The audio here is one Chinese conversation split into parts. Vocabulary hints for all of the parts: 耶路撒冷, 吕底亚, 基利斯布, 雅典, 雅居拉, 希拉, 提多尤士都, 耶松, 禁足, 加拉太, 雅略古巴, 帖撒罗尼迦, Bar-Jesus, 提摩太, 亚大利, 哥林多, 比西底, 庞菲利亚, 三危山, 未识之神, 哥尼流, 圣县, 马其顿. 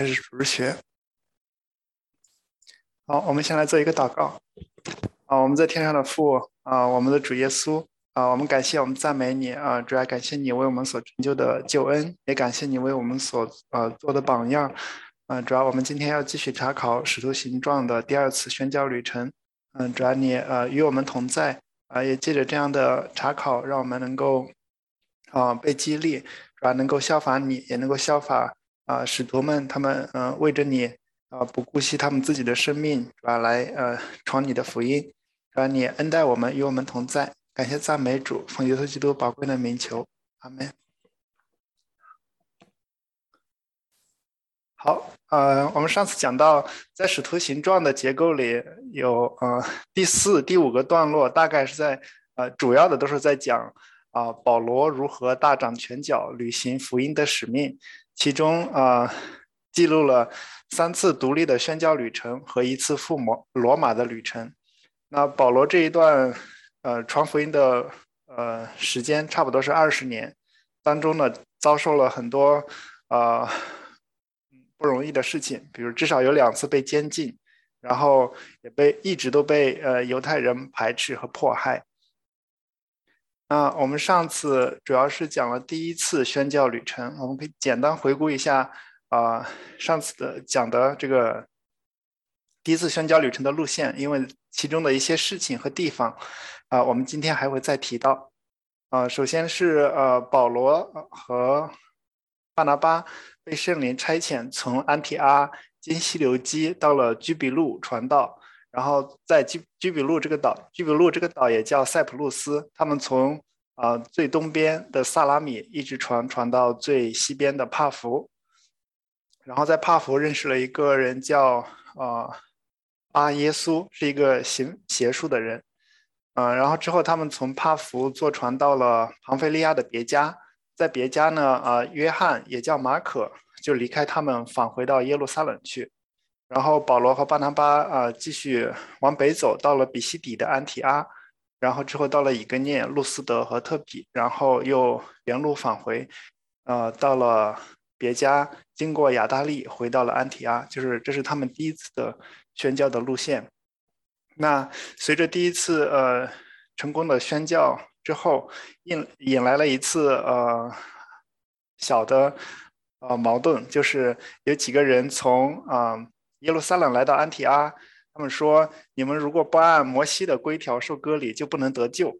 开始主日学。好，我们先来做一个祷告。我们在天上的父，我们的主耶稣，我们感谢，我们赞美你，主要感谢你为我们所成就的救恩，也感谢你为我们所做的榜样。主要我们今天要继续查考《使徒行状》的第二次宣教旅程。主要你与我们同在，也借着这样的查考，让我们能够被激励，主要能够效法你，也能够效法使徒们，他们为着你不顾惜他们自己的生命，主要来传你的福音。主要你恩待我们，与我们同在。感谢赞美主，奉耶稣基督宝贵的名求，阿们。好，我们上次讲到，在《使徒行状》的结构里有第四、第五个段落，大概是在主要的都是在讲保罗如何大展拳脚，履行福音的使命。其中记录了三次独立的宣教旅程和一次赴罗马的旅程。那保罗这一段传福音的时间差不多是20年，当中呢遭受了很多不容易的事情，比如至少有2次被监禁，然后也一直都被犹太人排斥和迫害。那我们上次主要是讲了第一次宣教旅程，我们可以简单回顾一下上次讲的这个第一次宣教旅程的路线，因为其中的一些事情和地方我们今天还会再提到。首先是保罗和巴拿巴被圣灵差遣，从安提阿经西流基到了居比路传道。然后在居比路这个岛也叫塞浦路斯，他们从最东边的萨拉米一直传到最西边的帕福，然后在帕福认识了一个人叫Bar-Jesus， 是一个行邪术的人，然后之后他们从帕福坐船到了庞菲利亚的别加，在别加呢约翰也叫马可就离开他们返回到耶路撒冷去。然后保罗和巴拿巴继续往北走，到了比西底的安提阿，然后之后到了以哥念、路斯德和特比，然后又原路返回，到了别加，经过亚大利回到了安提阿，这是他们第一次的宣教的路线。那随着第一次成功的宣教之后，引来了一次小的矛盾，就是有几个人从耶路撒冷来到安提阿，他们说你们如果不按摩西的规条受割礼就不能得救。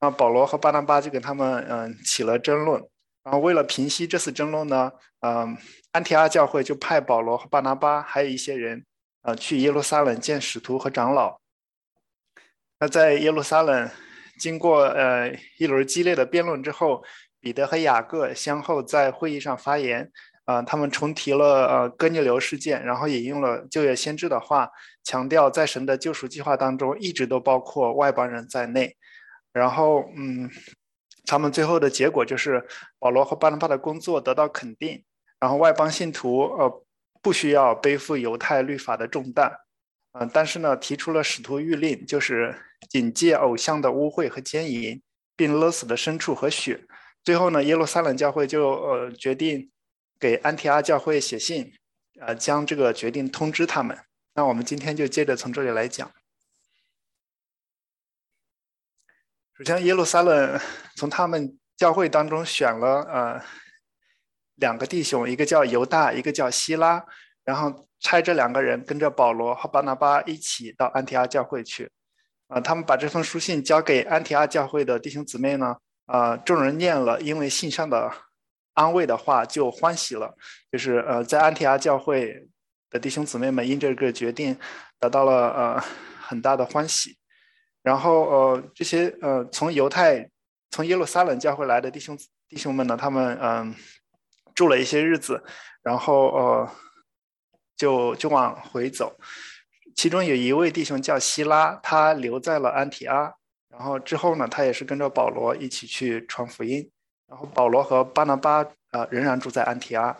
那保罗和巴拿巴就跟他们起了争论。然后为了平息这次争论呢，安提阿教会就派保罗和巴拿巴还有一些人去耶路撒冷见使徒和长老。那在耶路撒冷经过一轮激烈的辩论之后，彼得和雅各先后在会议上发言，他们重提了哥尼流事件，然后引用了旧约先知的话，强调在神的救赎计划当中一直都包括外邦人在内。然后他们最后的结果就是保罗和巴拿巴的工作得到肯定，然后外邦信徒不需要背负犹太律法的重担，但是呢提出了使徒谕令，就是警戒偶像的污秽和奸淫，并勒死的牲畜和血。最后呢耶路撒冷教会就决定给安提阿教会写信，将这个决定通知他们。那我们今天就接着从这里来讲。首先，耶路撒冷从他们教会当中选了2个弟兄，一个叫犹大，一个叫希拉，然后差这2个人跟着保罗和巴拿巴一起到安提阿教会去。他们把这封书信交给安提阿教会的弟兄姊妹呢，众人念了因为信上的安慰的话就欢喜了，就是在安提阿教会的弟兄姊妹们因这个决定得到了很大的欢喜。然后这些从耶路撒冷教会来的弟兄们呢，他们住了一些日子，然后就往回走。其中有一位弟兄叫希拉，他留在了安提阿，然后之后呢他也是跟着保罗一起去传福音。然后保罗和巴拿巴仍然住在安提阿。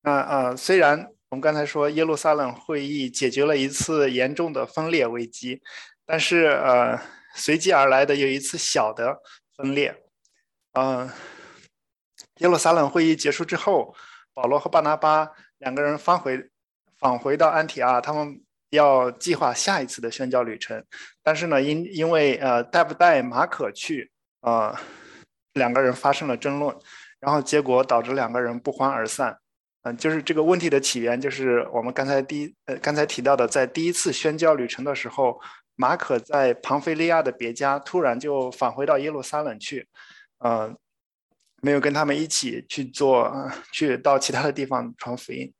那虽然我们刚才说耶路撒冷会议解决了一次严重的分裂危机，但是随即而来的有一次小的分裂。耶路撒冷会议结束之后，保罗和巴拿巴两个人返回到安提阿，他们要计划下一次的宣教旅程。但是呢，因为带不带马可去，两个人发生了争论，然后结果导致两个人不欢而散。就是这个问题的起源，就是我们刚才提到的，在第一次宣教旅程的时候，马可在庞菲利亚的别家突然就返回到耶路撒冷去，没有跟他们一起去到其他的地方传福音。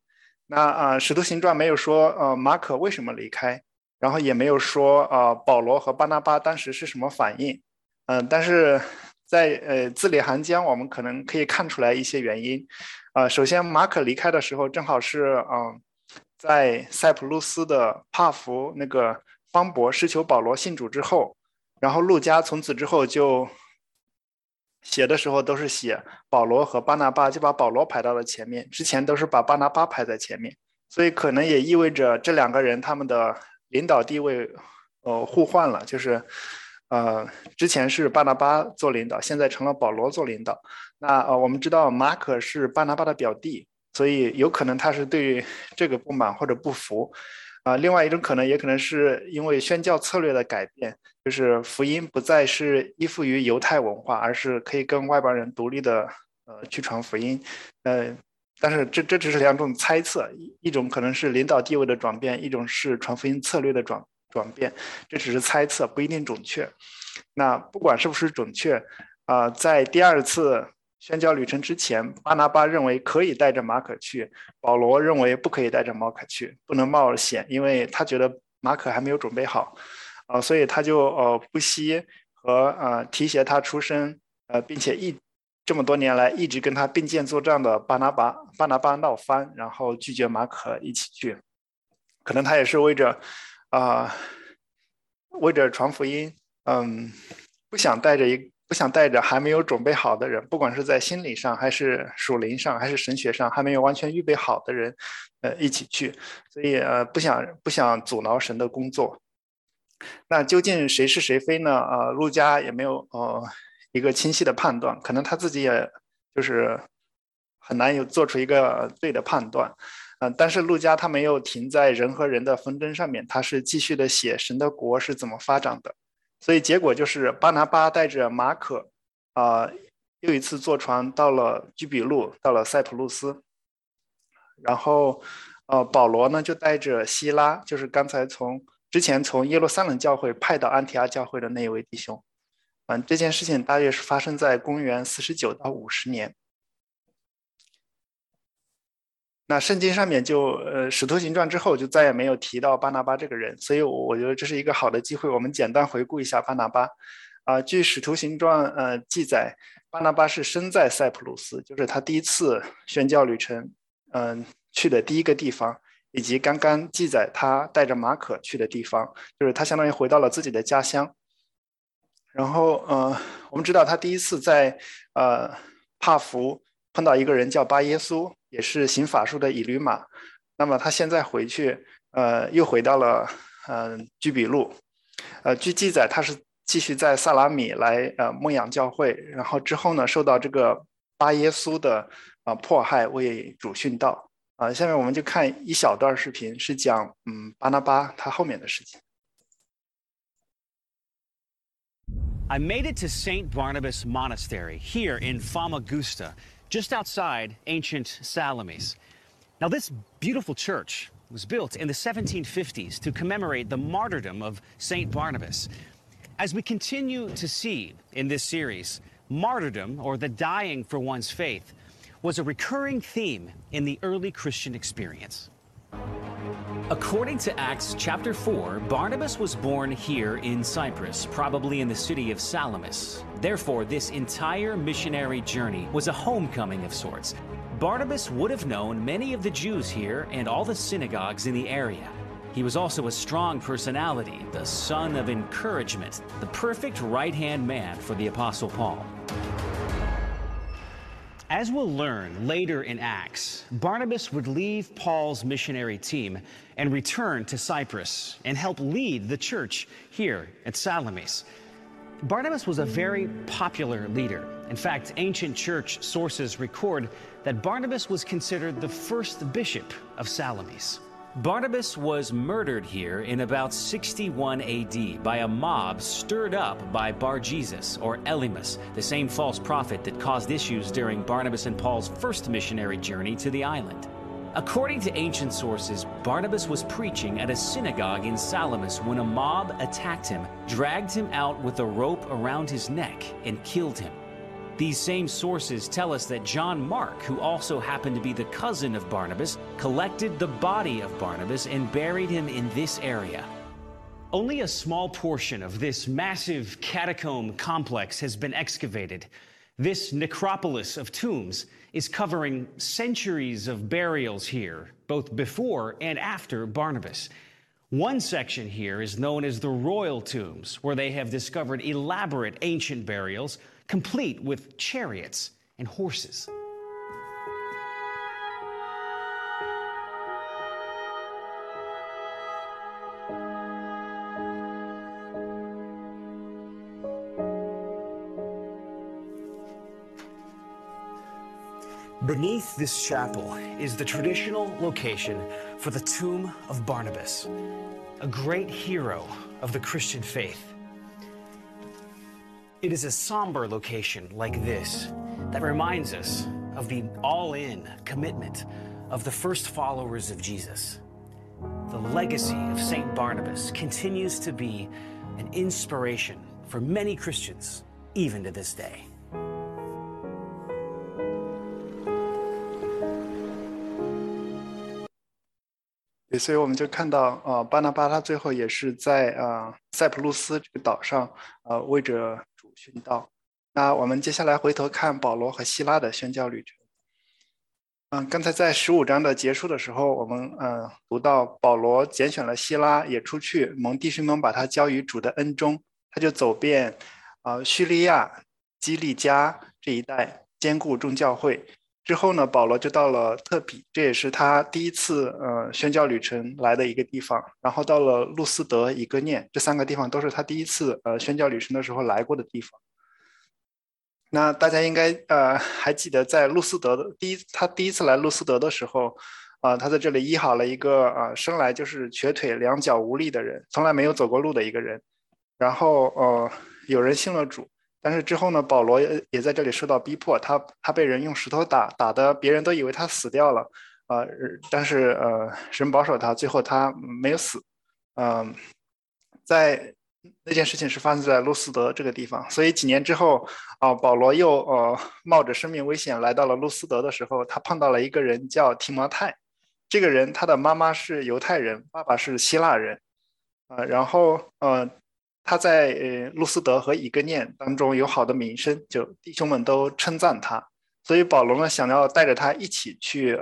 那使徒行传没有说马可为什么离开，然后也没有说保罗和巴拿巴当时是什么反应。但是在字里行间我们可能可以看出来一些原因。首先马可离开的时候正好是在塞浦路斯的帕福那个方伯施求保罗信主之后，然后路加从此之后就写的时候都是写保罗和巴拿巴，就把保罗排到了前面，之前都是把巴拿巴排在前面，所以可能也意味着这两个人他们的领导地位互换了，就是之前是巴拿巴做领导，现在成了保罗做领导。那我们知道马可是巴拿巴的表弟，所以有可能他是对这个不满或者不服。另外一种可能也可能是因为宣教策略的改变，就是福音不再是依附于犹太文化，而是可以跟外邦人独立的去传福音。但是这只是两种猜测，一种可能是领导地位的转变，一种是传福音策略的转变，这只是猜测，不一定准确。那不管是不是准确，在第二次宣教旅程之前，巴拿巴认为可以带着马可去，保罗认为不可以带着马可去，不能冒险，因为他觉得马可还没有准备好。所以他就不惜和提携他出身，并且这么多年来一直跟他并肩作战的巴拿巴闹翻，然后拒绝马可一起去。可能他也是为着传福音，不想带着还没有准备好的人，不管是在心理上还是属灵上还是神学上还没有完全预备好的人一起去，所以不想阻挠神的工作。那究竟谁是谁非呢？路加也没有一个清晰的判断，可能他自己也就是很难有做出一个对的判断。但是路加他没有停在人和人的纷争上面，他是继续的写神的国是怎么发展的。所以结果就是巴拿巴带着马可又一次坐船到了居比路，到了塞浦路斯。然后保罗呢就带着希拉，就是刚才之前从耶路撒冷教会派到安提阿教会的那一位弟兄。这件事情大约是发生在公元49到50年。那圣经上面就使徒行传之后就再也没有提到巴拿巴这个人，所以我觉得这是一个好的机会，我们简单回顾一下巴拿巴。据使徒行传记载，巴拿巴是生在塞浦路斯，就是他第一次宣教旅程去的第一个地方，以及刚刚记载他带着马可去的地方，就是他相当于回到了自己的家乡。然后我们知道他第一次在帕福碰到一个人叫Bar-Jesus，也是行法术的Elymas。那么他现在回去又回到了居比路。据记载他是继续在萨拉米来牧养教会，然后之后呢受到这个Bar-Jesus的迫害，为主殉道。下面我们就看一小段视频，是讲巴拿巴他后面的事情。I made it to St. Barnabas Monastery here in Famagusta, just outside ancient Salamis. Now this beautiful church was built in the 1750s to commemorate the martyrdom of St. Barnabas. As we continue to see in this series, martyrdom, or the dying for one's faith, was a recurring theme in the early Christian experience. According to Acts chapter 4, Barnabas was born here in Cyprus, probably in the city of Salamis. Therefore, this entire missionary journey was a homecoming of sorts. Barnabas would have known many of the Jews here and all the synagogues in the area. He was also a strong personality, the son of encouragement, the perfect right-hand man for the Apostle Paul. As we'll learn later in Acts, Barnabas would leave Paul's missionary team and return to Cyprus and help lead the church here at Salamis. Barnabas was a very popular leader, In fact, ancient church sources record that Barnabas was considered the first bishop of Salamis. Barnabas was murdered here in about 61 AD by a mob stirred up by Bar-Jesus, or Elymas, the same false prophet that caused issues during Barnabas and Paul's first missionary journey to the island. According to ancient sources, Barnabas was preaching at a synagogue in Salamis when a mob attacked him, dragged him out with a rope around his neck, and killed him. These same sources tell us that John Mark, who also happened to be the cousin of Barnabas, collected the body of Barnabas and buried him in this area. Only a small portion of this massive catacomb complex has been excavated. This necropolis of tombs is covering centuries of burials here, both before and after Barnabas. One section here is known as the Royal Tombs, where they have discovered elaborate ancient burials, complete with chariots and horses. Beneath this chapel is the traditional location for the tomb of Barnabas, a great hero of the Christian faith. It is a somber location like this that reminds us of the all-in commitment of the first followers of Jesus. The legacy of St. Barnabas continues to be an inspiration for many Christians, even to this day.所以我们就看到，巴拿巴他最后也是在塞浦路斯这个岛上，为着主殉道。那我们接下来回头看保罗和希拉的宣教旅程。刚才在15章的结束的时候，我们读到保罗拣选了希拉，也出去蒙弟兄们把他交于主的恩中，他就走遍叙利亚、基利加这一带，兼顾众教会。之后呢，保罗就到了特比，这也是他第一次宣教旅程来的一个地方。然后到了路斯德、以哥念，这三个地方都是他第一次宣教旅程的时候来过的地方。那大家应该还记得，在路斯德的他第一次来路斯德的时候，他在这里医好了一个生来就是瘸腿、两脚无力的人，从来没有走过路的一个人。然后有人信了主。但是之后呢，保罗也在这里受到逼迫，他被人用石头打得别人都以为他死掉了，但是神保守他，最后他没有死。在那件事情是发生在路斯德这个地方，所以几年之后保罗又冒着生命危险来到了路斯德的时候，他碰到了一个人叫提摩太。这个人他的妈妈是犹太人，爸爸是希腊人，然后他在路斯德和以哥念当中有好的名声，就弟兄们都称赞他，所以保罗呢想要带着他一起去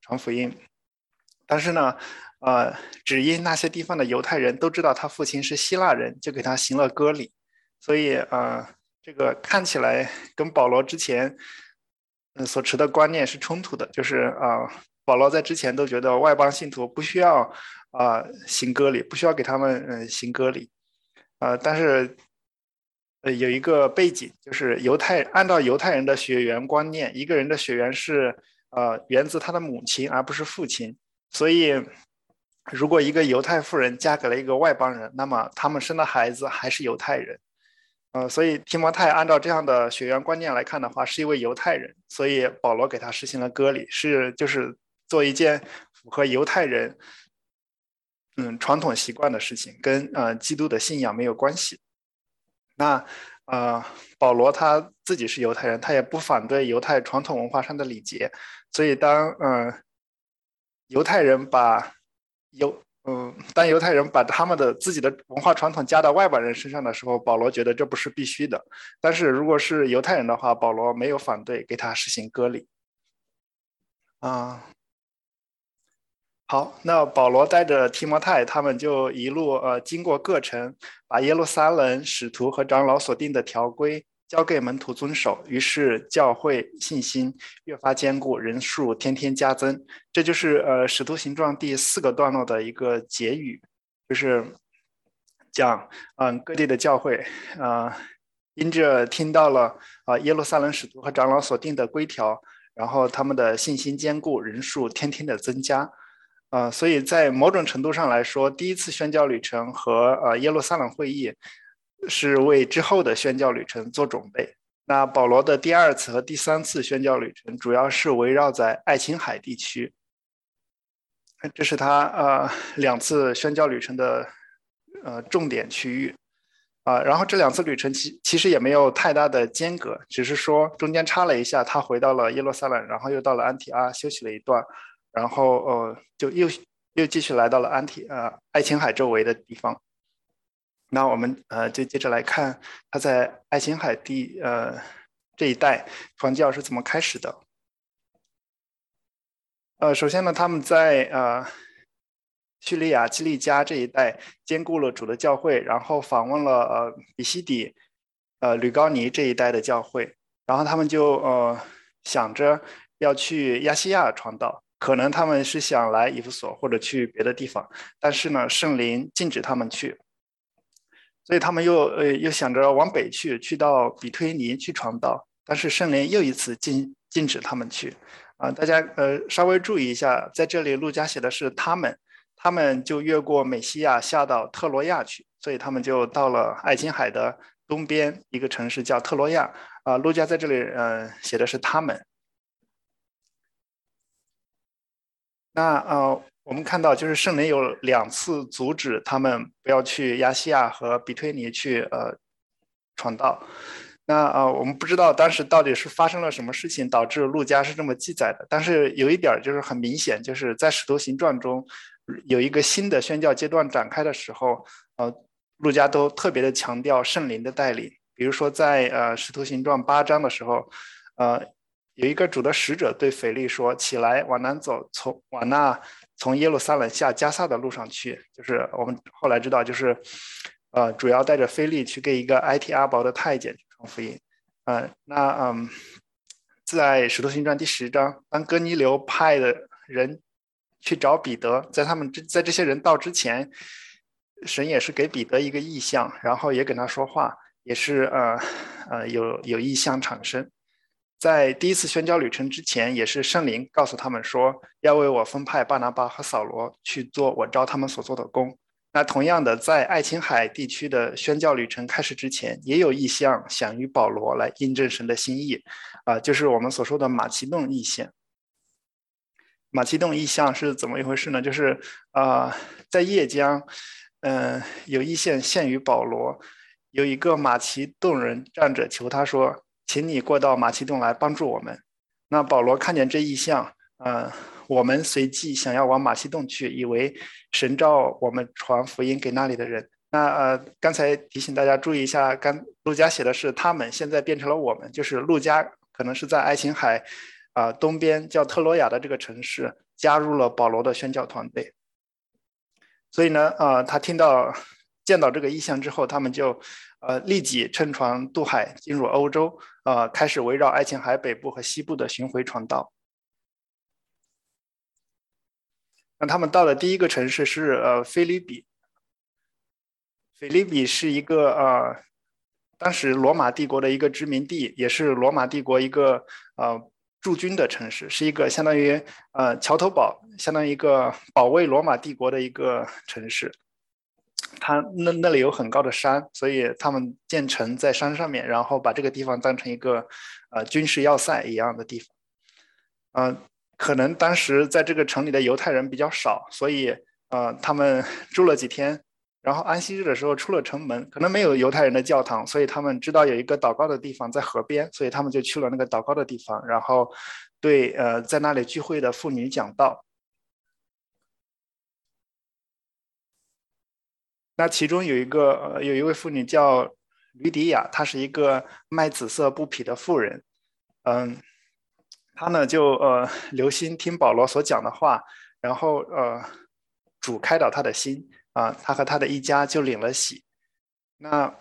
传福音。但是呢只因那些地方的犹太人都知道他父亲是希腊人，就给他行了割礼。所以这个看起来跟保罗之前所持的观念是冲突的，就是保罗在之前都觉得外邦信徒不需要行割礼，不需要给他们行割礼。但是有一个背景，就是按照犹太人的血缘观念，一个人的血缘是源自他的母亲而不是父亲。所以如果一个犹太妇人嫁给了一个外邦人，那么他们生的孩子还是犹太人。所以提摩太按照这样的血缘观念来看的话，是一位犹太人，所以保罗给他实行了割礼，就是做一件符合犹太人传统习惯的事情，跟基督的信仰没有关系。那保罗他自己是犹太人，他也不反对犹太传统文化上的礼节，所以当犹太人把他们的自己的文化传统加到外邦人身上的时候，保罗觉得这不是必须的。但是如果是犹太人的话，保罗没有反对给他实行割礼。好，那保罗带着提摩太他们就一路经过各城，把耶路撒冷使徒和长老所定的条规交给门徒遵守，于是教会信心越发坚固，人数天天加增。这就是使徒行状第4个段落的一个结语，就是讲各地的教会因着听到了耶路撒冷使徒和长老所定的规条，然后他们的信心坚固，人数天天的增加。所以在某种程度上来说，第一次宣教旅程和耶路撒冷会议是为之后的宣教旅程做准备。那保罗的第二次和第三次宣教旅程主要是围绕在爱琴海地区，这是他两次宣教旅程的重点区域。然后这两次旅程其实也没有太大的间隔，只是说中间插了一下，他回到了耶路撒冷，然后又到了安提阿休息了一段，然后就又继续来到了爱琴海周围的地方。那我们就接着来看他在爱琴海这一带传教是怎么开始的。首先呢，他们在叙利亚基利加这一带兼顾了主的教会，然后访问了比西底、吕高尼这一带的教会，然后他们就想着要去亚细亚传道。可能他们是想来以弗所或者去别的地方，但是呢圣灵禁止他们去，所以他们又想着往北去到比推尼去传道，但是圣灵又一次禁止他们去。大家稍微注意一下，在这里路加写的是他们就越过美西亚下到特罗亚去，所以他们就到了爱琴海的东边一个城市叫特罗亚。路加在这里写的是他们。那我们看到就是圣灵有两次阻止他们不要去亚细亚和比推尼去传道。那我们不知道当时到底是发生了什么事情导致路加是这么记载的，但是有一点就是很明显，就是在使徒行传中有一个新的宣教阶段展开的时候，路加都特别的强调圣灵的带领。比如说在使徒行传8章的时候，有一个主的使者对腓力说：“起来，往南走，从耶路撒冷下加萨的路上去。”就是我们后来知道，就是主要带着腓力去跟一个埃提阿堡的太监福音。在使徒行传第10章，当哥尼流派的人去找彼得，在这些人到之前，神也是给彼得一个异象，然后也跟他说话，也是有异象产生。在第一次宣教旅程之前，也是圣灵告诉他们说，要为我分派巴拿巴和扫罗去做我召他们所做的工。那同样的，在爱琴海地区的宣教旅程开始之前，也有异象想与保罗来印证神的心意，就是我们所说的马其顿异象。马其顿异象是怎么一回事呢？就是在夜间，有异象现于保罗，有一个马其顿人站着求他说：“请你过到马其顿来帮助我们。”那保罗看见这异象，我们随即想要往马其顿去，以为神召我们传福音给那里的人。那刚才提醒大家注意一下，路加写的是他们，现在变成了我们。就是路加可能是在爱琴海东边叫特罗亚的这个城市加入了保罗的宣教团队。所以呢他见到这个异象之后，他们就立即乘船渡海进入欧洲，开始围绕爱琴海北部和西部的巡回传道。那他们到的第一个城市是腓立比。腓立比是一个当时罗马帝国的一个殖民地，也是罗马帝国一个驻军的城市，是一个相当于桥头堡，相当于一个保卫罗马帝国的一个城市。它那里有很高的山，所以他们建城在山上面，然后把这个地方当成一个军事要塞一样的地方。可能当时在这个城里的犹太人比较少，所以他们住了几天，然后安息日的时候出了城门，可能没有犹太人的教堂，所以他们知道有一个祷告的地方在河边，所以他们就去了那个祷告的地方，然后对在那里聚会的妇女讲道。那其中有一位妇女叫吕底亚，她是一个卖紫色布匹的妇人。他呢就留心听保罗所讲的话，然后主开导他的心他和他的一家就领了洗。那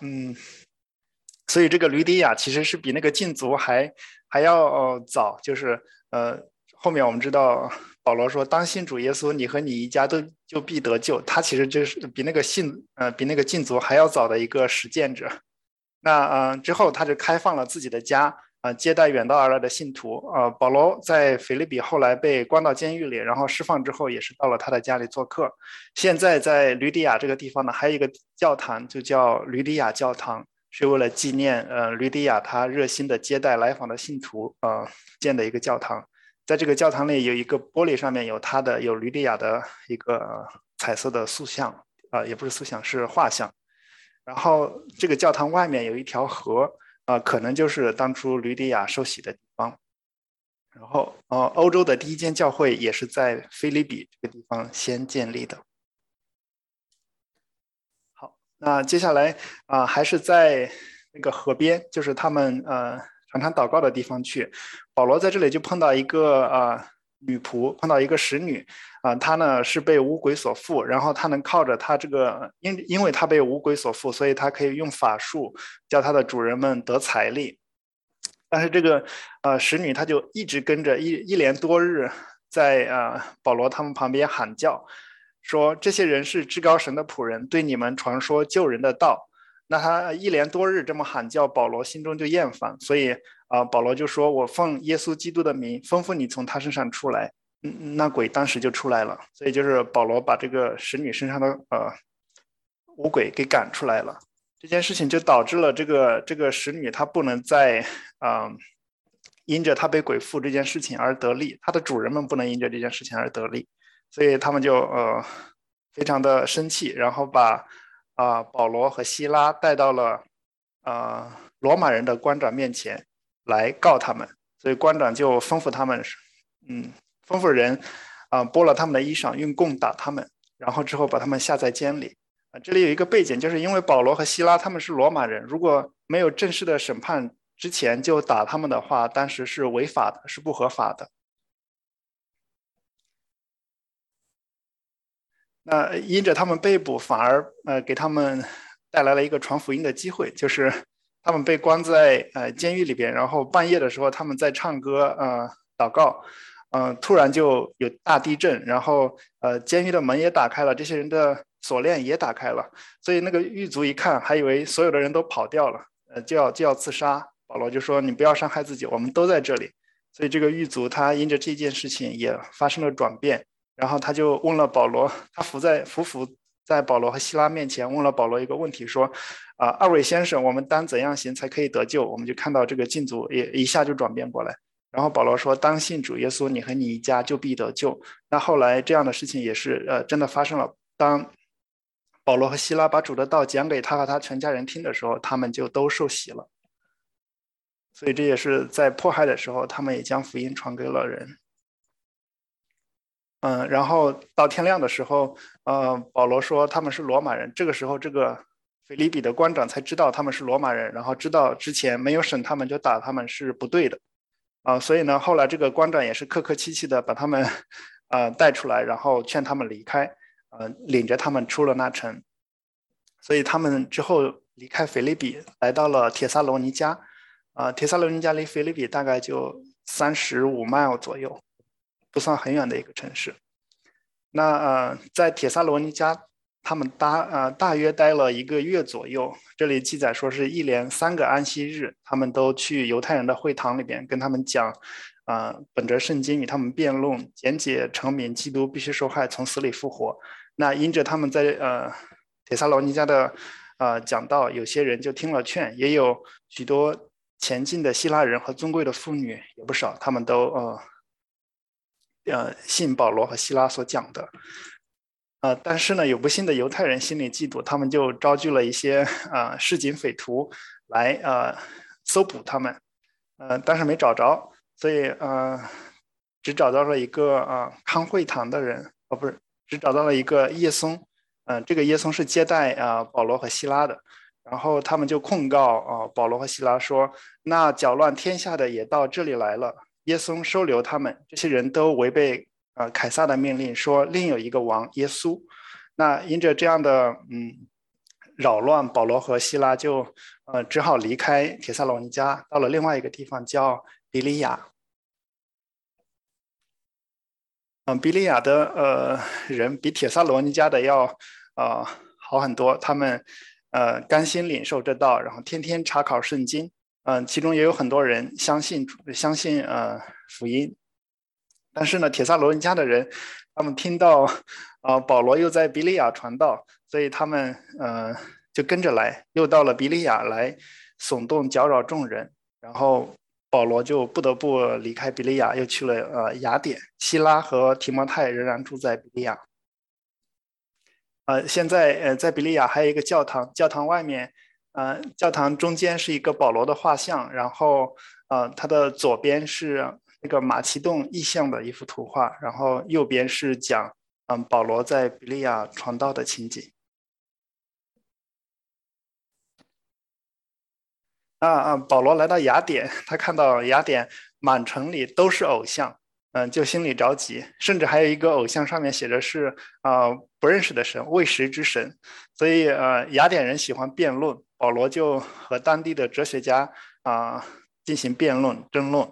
所以这个吕底亚其实是比那个禁足还要早，就是后面我们知道保罗说：“当信主耶稣，你和你一家都就必得救。”他其实就是比那个禁足还要早的一个实践者。那之后他就开放了自己的家接待远道而来的信徒。保罗在腓立比后来被关到监狱里，然后释放之后也是到了他的家里做客。现在在吕底亚这个地方呢，还有一个教堂就叫吕底亚教堂，是为了纪念吕底亚他热心的接待来访的信徒建的一个教堂。在这个教堂里有一个玻璃，上面有他的有吕底亚的一个彩色的塑像也不是塑像，是画像。然后这个教堂外面有一条河可能就是当初吕底亚受洗的地方。然后欧洲的第一间教会也是在腓立比这个地方先建立的。好，那接下来还是在那个河边，就是他们常常祷告的地方去。保罗在这里就碰到一个女仆，碰到一个使女她呢是被五鬼所附，然后她能靠着她这个因为她被五鬼所附，所以她可以用法术叫她的主人们得财力。但是这个使女她就一直跟着一连多日在保罗他们旁边喊叫说，这些人是至高神的仆人，对你们传说救人的道。那她一连多日这么喊叫，保罗心中就厌烦，所以保罗就说，我奉耶稣基督的名吩咐你从他身上出来。那鬼当时就出来了，所以就是保罗把这个使女身上的五鬼给赶出来了。这件事情就导致了这个使女她不能再因着她被鬼附这件事情而得利，她的主人们不能因着这件事情而得利，所以他们就非常的生气，然后把保罗和希拉带到了罗马人的官长面前来告他们。所以官长就吩咐他们吩咐人剥了他们的衣裳，用棍打他们，然后之后把他们下在监里。这里有一个背景，就是因为保罗和希拉他们是罗马人，如果没有正式的审判之前就打他们的话，当时是违法的，是不合法的。那因着他们被捕，反而给他们带来了一个传福音的机会，就是他们被关在监狱里边，然后半夜的时候他们在唱歌祷告突然就有大地震，然后监狱的门也打开了，这些人的锁链也打开了，所以那个狱卒一看还以为所有的人都跑掉了就要自杀。保罗就说，你不要伤害自己，我们都在这里。所以这个狱卒他因着这件事情也发生了转变，然后他就问了保罗，他伏在保罗和希拉面前问了保罗一个问题，说二位先生，我们当怎样行才可以得救？我们就看到这个禁足也一下就转变过来。然后保罗说，当信主耶稣，你和你一家就必得救。那后来这样的事情也是真的发生了，当保罗和希拉把主的道讲给他和他全家人听的时候，他们就都受洗了。所以这也是在迫害的时候，他们也将福音传给了人。然后到天亮的时候保罗说他们是罗马人，这个时候这个腓立比的官长才知道他们是罗马人，然后知道之前没有审他们就打他们是不对的所以呢后来这个官长也是客客气气的把他们带出来，然后劝他们离开领着他们出了那城。所以他们之后离开腓立比来到了帖撒罗尼迦帖撒罗尼迦离腓立比大概就35 miles 左右，不算很远的一个城市。那在帖撒罗尼迦他们大约待了1个月左右，这里记载说是一连3个安息日，他们都去犹太人的会堂里边跟他们讲本着圣经与他们辩论，简解成名基督必须受害，从死里复活。那因着他们在帖撒罗尼迦的讲道，有些人就听了劝，也有许多前进的希腊人和尊贵的妇女也不少，他们都信保罗和希拉所讲的但是呢有不信的犹太人心里嫉妒，他们就招聚了一些市井匪徒来搜捕他们但是没找着，所以只找到了一个康会堂的人不是，只找到了一个耶松这个耶松是接待保罗和希拉的。然后他们就控告保罗和希拉说，那搅乱天下的也到这里来了，耶松收留他们，这些人都违背凯撒的命令，说另有一个王耶稣。那因着这样的扰乱，保罗和希拉就只好离开帖撒罗尼迦，到了另外一个地方叫比利亚。比利亚的人比帖撒罗尼迦的要好很多，他们甘心领受这道，然后天天查考圣经。其中也有很多人相信福音，但是呢，帖撒罗尼迦的人，他们听到保罗又在比利亚传道，所以他们就跟着来，又到了比利亚来耸动搅扰众人，然后保罗就不得不离开比利亚，又去了雅典。希拉和提摩太仍然住在比利亚。现在在比利亚还有一个教堂，教堂外面。教堂中间是一个保罗的画像，然后它的左边是那个马其顿意象的一幅图画，然后右边是讲保罗在比利亚传道的情景。保罗来到雅典，他看到雅典满城里都是偶像，就心里着急，甚至还有一个偶像上面写着是不认识的神，未识之神，所以雅典人喜欢辩论，保罗就和当地的哲学家进行辩论争论，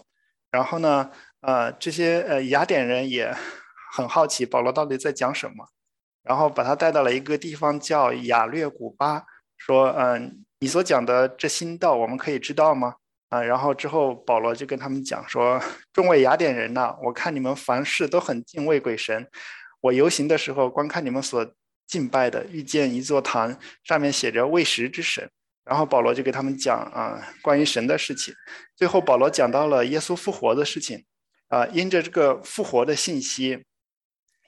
然后呢这些雅典人也很好奇保罗到底在讲什么，然后把他带到了一个地方叫雅略古巴，说你所讲的这新道我们可以知道吗？然后之后保罗就跟他们讲说，众位雅典人呐，我看你们凡事都很敬畏鬼神，我游行的时候观看你们所敬拜的，遇见一座坛，上面写着未识之神，然后保罗就给他们讲关于神的事情，最后保罗讲到了耶稣复活的事情，因着这个复活的信息，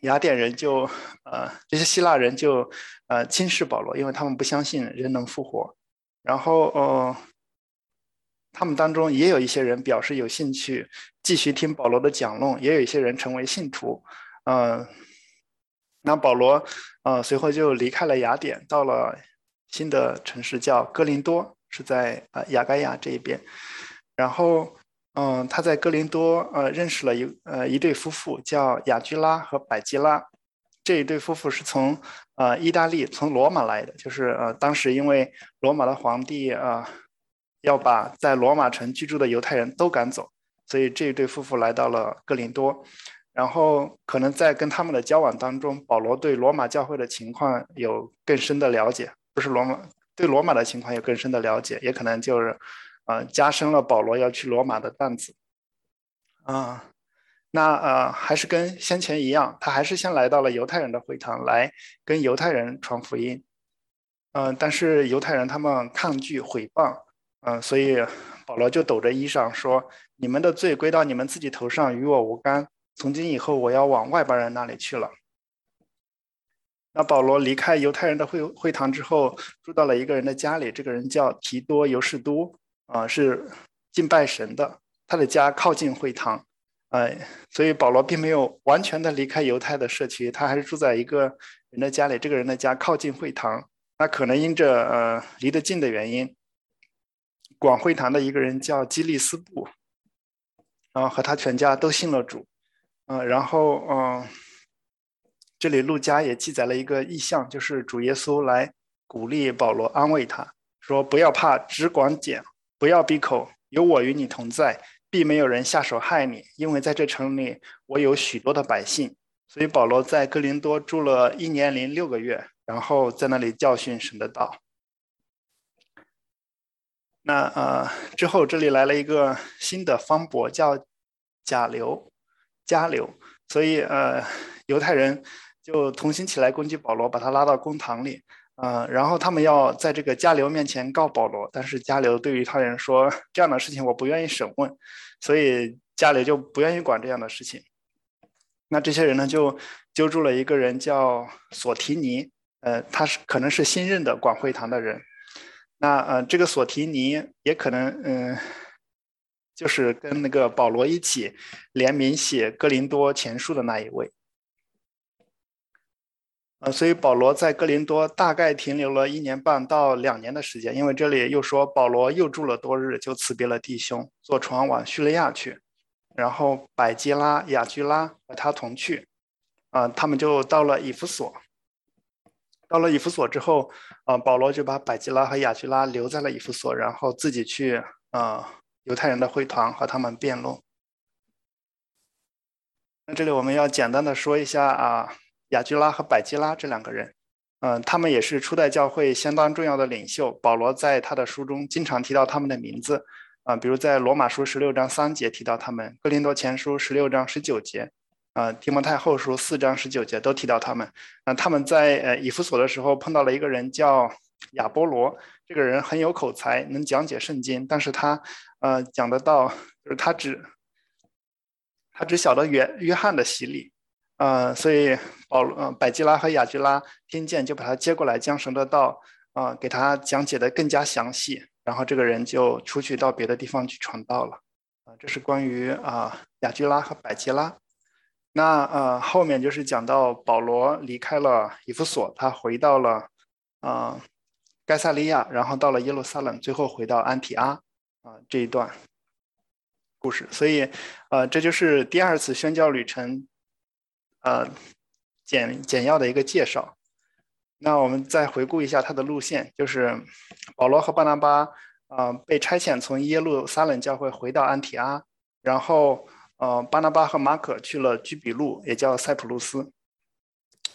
雅典人就这些希腊人就轻视保罗，因为他们不相信人能复活，然后他们当中也有一些人表示有兴趣继续听保罗的讲论，也有一些人成为信徒。那保罗随后就离开了雅典，到了新的城市叫哥林多，是在雅盖亚这一边。然后他在哥林多认识了一对夫妇，叫雅居拉和百基拉。这一对夫妇是从意大利，从罗马来的，就是当时因为罗马的皇帝要把在罗马城居住的犹太人都赶走，所以这一对夫妇来到了哥林多，然后可能在跟他们的交往当中，保罗对罗马教会的情况有更深的了解，不是罗马，对罗马的情况有更深的了解，也可能就是加深了保罗要去罗马的担子。那还是跟先前一样，他还是先来到了犹太人的会堂，来跟犹太人传福音。但是犹太人他们抗拒毁谤，所以保罗就抖着衣裳说，你们的罪归到你们自己头上，与我无干，从今以后我要往外邦人那里去了。那保罗离开犹太人的会堂之后，住到了一个人的家里，这个人叫提多尤士都，是敬拜神的，他的家靠近会堂，所以保罗并没有完全的离开犹太的社区，他还是住在一个人的家里，这个人的家靠近会堂，那可能因着离得近的原因，管会堂的一个人叫基利斯布，和他全家都信了主。然后这里路加也记载了一个意象，就是主耶稣来鼓励保罗，安慰他说，不要怕，只管讲，不要闭口，有我与你同在，必没有人下手害你，因为在这城里我有许多的百姓。所以保罗在哥林多住了1年0 6个月，然后在那里教训神的道。那之后这里来了一个新的方伯，叫加流，所以犹太人就同心起来攻击保罗，把他拉到公堂里，然后他们要在这个加流面前告保罗，但是加流对于他人说，这样的事情我不愿意审问，所以加流就不愿意管这样的事情。那这些人呢就揪住了一个人叫索提尼，他是可能是新任的管会堂的人。那这个索提尼也可能就是跟那个保罗一起联名写哥林多前书的那一位。所以保罗在哥林多大概停留了1年半到2年的时间，因为这里又说保罗又住了多日，就辞别了弟兄，坐船往叙利亚去，然后百基拉、雅居拉和他同去，他们就到了以弗所。到了以弗所之后，保罗就把百基拉和雅居拉留在了以弗所，然后自己去犹太人的会堂和他们辩论。那这里我们要简单的说一下雅居拉和百基拉这两个人。他们也是初代教会相当重要的领袖，保罗在他的书中经常提到他们的名字，比如在罗马书16章3节提到他们，哥林多前书16章19节，提摩太后书4章19节都提到他们。他们在以弗所的时候碰到了一个人叫亚波罗，这个人很有口才，能讲解圣经，但是他讲得到，就是他只晓得约翰的洗礼。所以百基拉和雅居拉听见就把他接过来，将神的道给他讲解的更加详细，然后这个人就出去到别的地方去传道了。这是关于雅居拉和百基拉。那后面就是讲到保罗离开了以弗所，他回到了该撒利亚，然后到了耶路撒冷，最后回到安提阿这一段故事。所以这就是第二次宣教旅程简要的一个介绍。那我们再回顾一下它的路线，就是保罗和巴拿巴被差遣从耶路撒冷教会回到安提阿，然后巴拿巴和马可去了居比路，也叫塞浦路斯，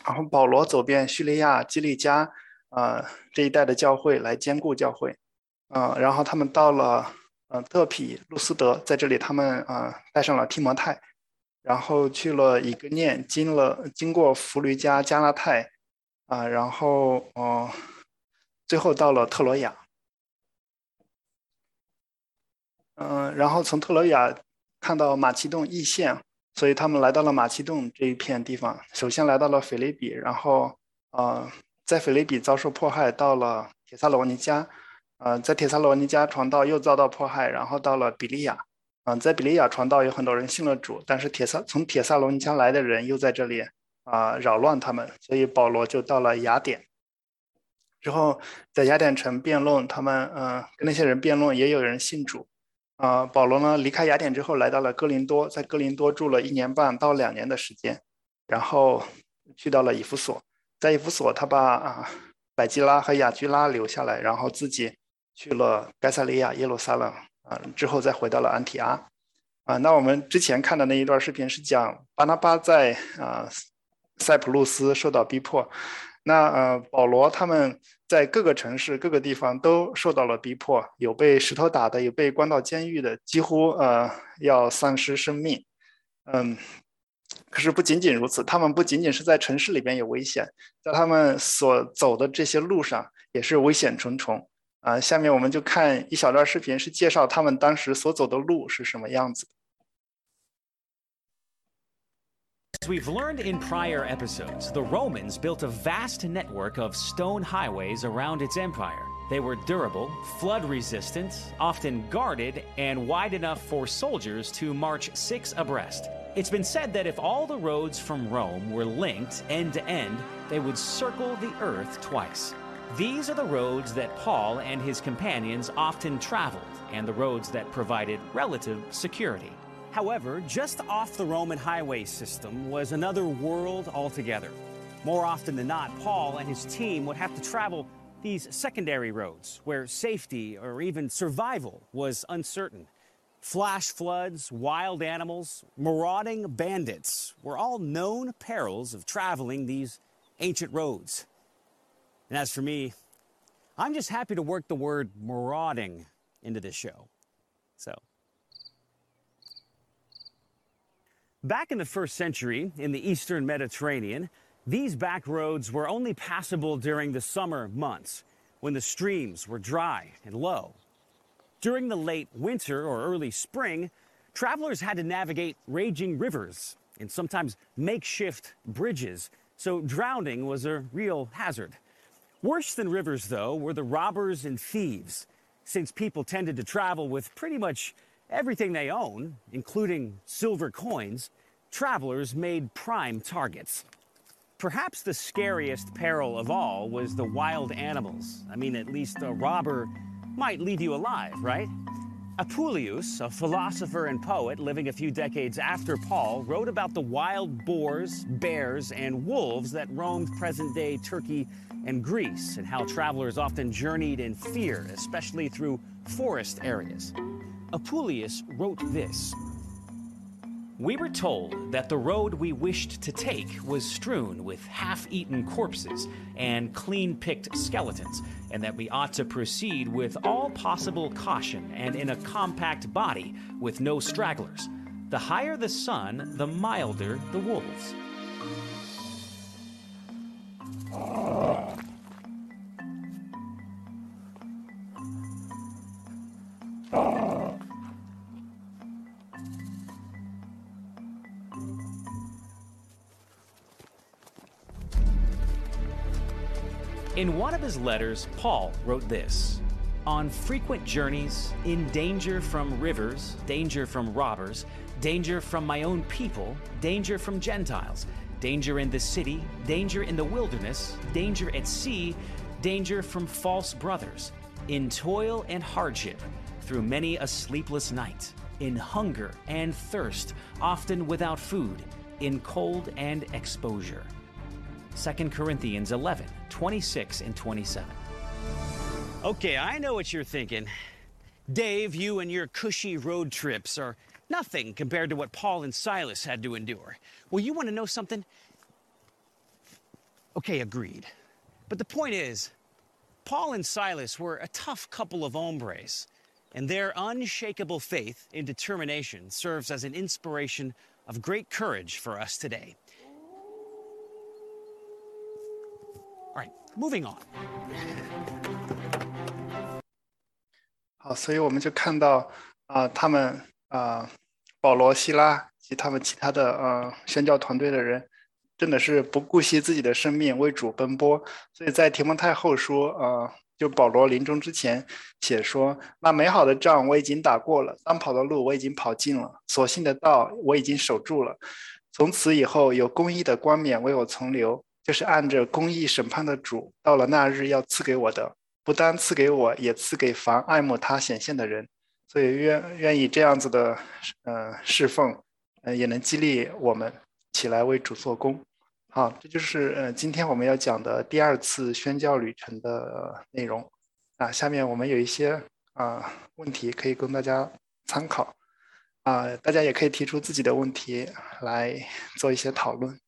然后保罗走遍叙利亚、基利加这一带的教会来兼顾教会，然后他们到了特匹、路斯德，在这里他们带上了提摩太，然后去了以哥念，经过弗驴加、加拉太，然后最后到了特罗亚。然后从特罗亚看到马其顿异县，所以他们来到了马其顿这一片地方，首先来到了腓立比，然后在腓立比遭受迫害，到了帖撒罗尼迦，在帖撒罗尼迦传道又遭到迫害，然后到了比利亚。在比利亚传道有很多人信了主，但是从帖撒罗尼迦来的人又在这里扰乱他们，所以保罗就到了雅典，之后在雅典城辩论，他们跟那些人辩论，也有人信主。保罗呢离开雅典之后来到了哥林多，在哥林多住了1年半到2年的时间，然后去到了以弗所，在以弗所他把百基拉和雅居拉留下来，然后自己去了该撒利亚、耶路撒冷，之后再回到了安提阿。那我们之前看的那一段视频是讲巴拿巴在塞浦路斯受到逼迫，那保罗他们在各个城市、各个地方都受到了逼迫，有被石头打的，有被关到监狱的，几乎要丧失生命。可是不仅仅如此，他们不仅仅是在城市里边有危险，在他们所走的这些路上也是危险重重。下面我们就看一小段视频，是介绍他们当时所走的路是什么样子。As we've learned in prior episodes, the Romans built a vast network of stone highways around its empire. They were durable, flood-resistant, often guarded, and wide enough for soldiers to march 6 abreast. It's been said that if all the roads from Rome were linked end to end, they would circle the earth twice. These are the roads that Paul and his companions often traveled, and the roads that provided relative security. However, just off the Roman highway system was another world altogether. More often than not, Paul and his team would have to travel these secondary roads where safety or even survival was uncertain. Flash floods, wild animals, marauding bandits were all known perils of traveling these ancient roads. And as for me, I'm just happy to work the word marauding into this show. So, back in the 1st century in the Eastern Mediterranean, these back roads were only passable during the summer months when the streams were dry and low. During the late winter or early spring, travelers had to navigate raging rivers and sometimes makeshift bridges, so drowning was a real hazard. Worse than rivers, though, were the robbers and thieves, since people tended to travel with pretty much everything they own, including silver coins. Travelers made prime targets. Perhaps the scariest peril of all was the wild animals. I mean, at least a robber might leave you alive, right? Apuleius, a philosopher and poet living a few decades after Paul, wrote about the wild boars, bears, and wolves that roamed present-day Turkey and Greece, and how travelers often journeyed in fear, especially through forest areas. Apuleius wrote this: We were told that the road we wished to take was strewn with half-eaten corpses and clean-picked skeletons, and that we ought to proceed with all possible caution and in a compact body with no stragglers. The higher the sun, the milder the wolves. In one of his letters, Paul wrote this: on frequent journeys, in danger from rivers, danger from robbers, danger from my own people, danger from Gentiles, danger in the city, danger in the wilderness, danger at sea, danger from false brothers, in toil and hardship, through many a sleepless night, in hunger and thirst, often without food, in cold and exposure. 2 Corinthians 11, 26 and 27. Okay, I know what you're thinking. Dave, you and your cushy road trips are nothing compared to what Paul and Silas had to endure. Well, you want to know something? Okay, agreed. But the point is, Paul and Silas were a tough couple of hombres, and their unshakable faith and determination serves as an inspiration of great courage for us today. All right, moving on. 好，所以我们就看到他们保罗、希拉及他们其他的宣教团队的人，真的是不顾惜自己的生命为主奔波。所以在提摩太后书就保罗临终之前写说：“那美好的仗我已经打过了，当跑的路我已经跑尽了，所信的道我已经守住了。从此以后，有公义的冠冕为我存留。”就是按着公义审判的主，到了那日要赐给我的，不单赐给我，也赐给凡爱慕他显现的人。所以愿意这样子的侍奉，也能激励我们起来为主做工。好，这就是今天我们要讲的第二次宣教旅程的内容。下面我们有一些问题可以供大家参考。大家也可以提出自己的问题来做一些讨论。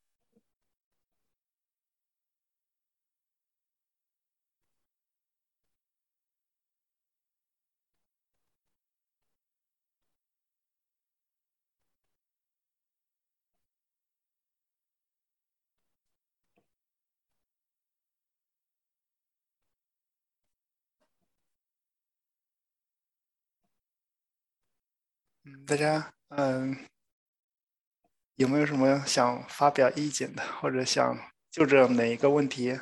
大家有没有什么想发表意见的，或者想就着哪一个问题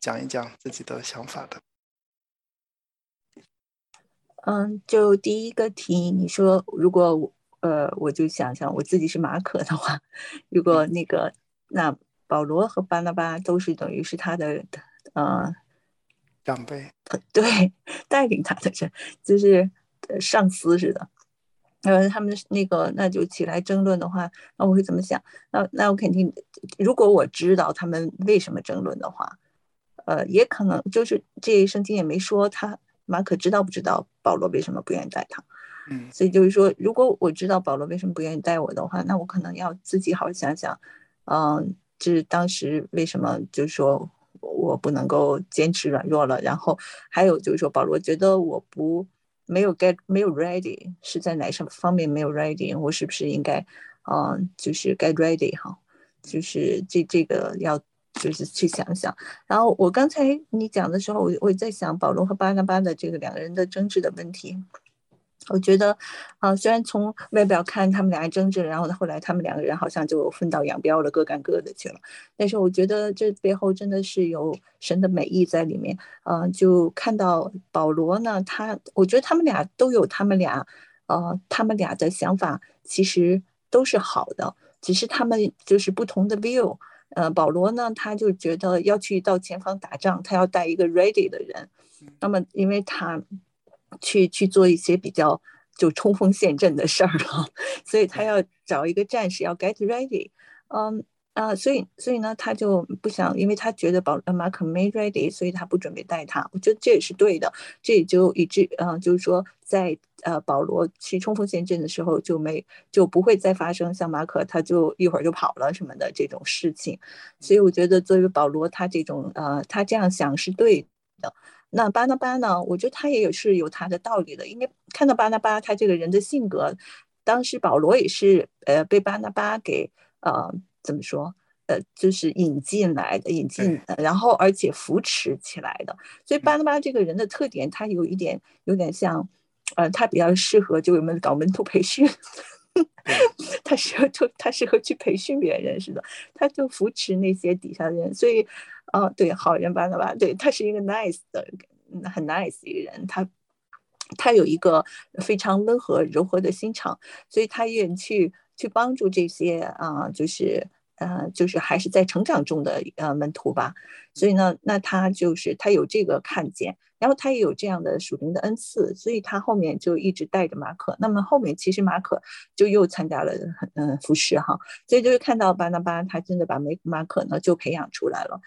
讲一讲自己的想法的？就第一个题，你说如果我就想想我自己是马可的话，如果那保罗和巴拿巴都是等于是他的长辈，对，带领他的人就是上司似的。他们那就起来争论的话，那我会怎么想？那我肯定，如果我知道他们为什么争论的话，也可能就是这圣经也没说马可知道不知道保罗为什么不愿意带他，所以就是说，如果我知道保罗为什么不愿意带我的话，那我可能要自己好好想想，就是当时为什么就是说我不能够坚持软弱了，然后还有就是说保罗觉得我没有 ready， 是在哪什么方面没有 ready， 我是不是应该就是该 ready 哈，就是这个要就是去想想。然后我刚才你讲的时候，我在想保罗和巴拿巴的这个两个人的争执的问题。我觉得虽然从外表看他们俩争执，然后后来他们两个人好像就分道扬镳了，各干各的去了，但是我觉得这背后真的是有神的美意在里面。就看到保罗呢，我觉得他们俩都有他们俩的想法其实都是好的，只是他们就是不同的 view。保罗呢，他就觉得要去到前方打仗，他要带一个 ready 的人，那么因为他去做一些比较就冲锋陷阵的事儿了，所以他要找一个战士要 get ready。啊，所以呢，他就不想，因为他觉得马可没 ready， 所以他不准备带他。我觉得这也是对的，这也就以致，就是说在保罗去冲锋陷阵的时候，就不会再发生像马可他就一会儿就跑了什么的这种事情。所以我觉得作为保罗，他这种他这样想是对的。那巴拿巴呢，我觉得他也是有他的道理的，因为看到巴拿巴他这个人的性格，当时保罗也是被巴拿巴给怎么说？就是引进来的，然后而且扶持起来的。所以巴拿巴这个人的特点，他有点像，他比较适合就我们搞门徒培训，他适合去培训别人似的，他就扶持那些底下的人。所以，对，好人巴拿巴，对，他是一个 nice 的，很 nice 一个人，他有一个非常温和柔和的心肠，所以他愿意去帮助这些就是还是在成长中的门徒吧。所以呢，那他就是他有这个看见，然后他也有这样的属灵的恩赐，所以他后面就一直带着马可。那么后面其实马可就又参加了服侍哈，所以就是看到巴拿巴他真的把马可呢就培养出来了。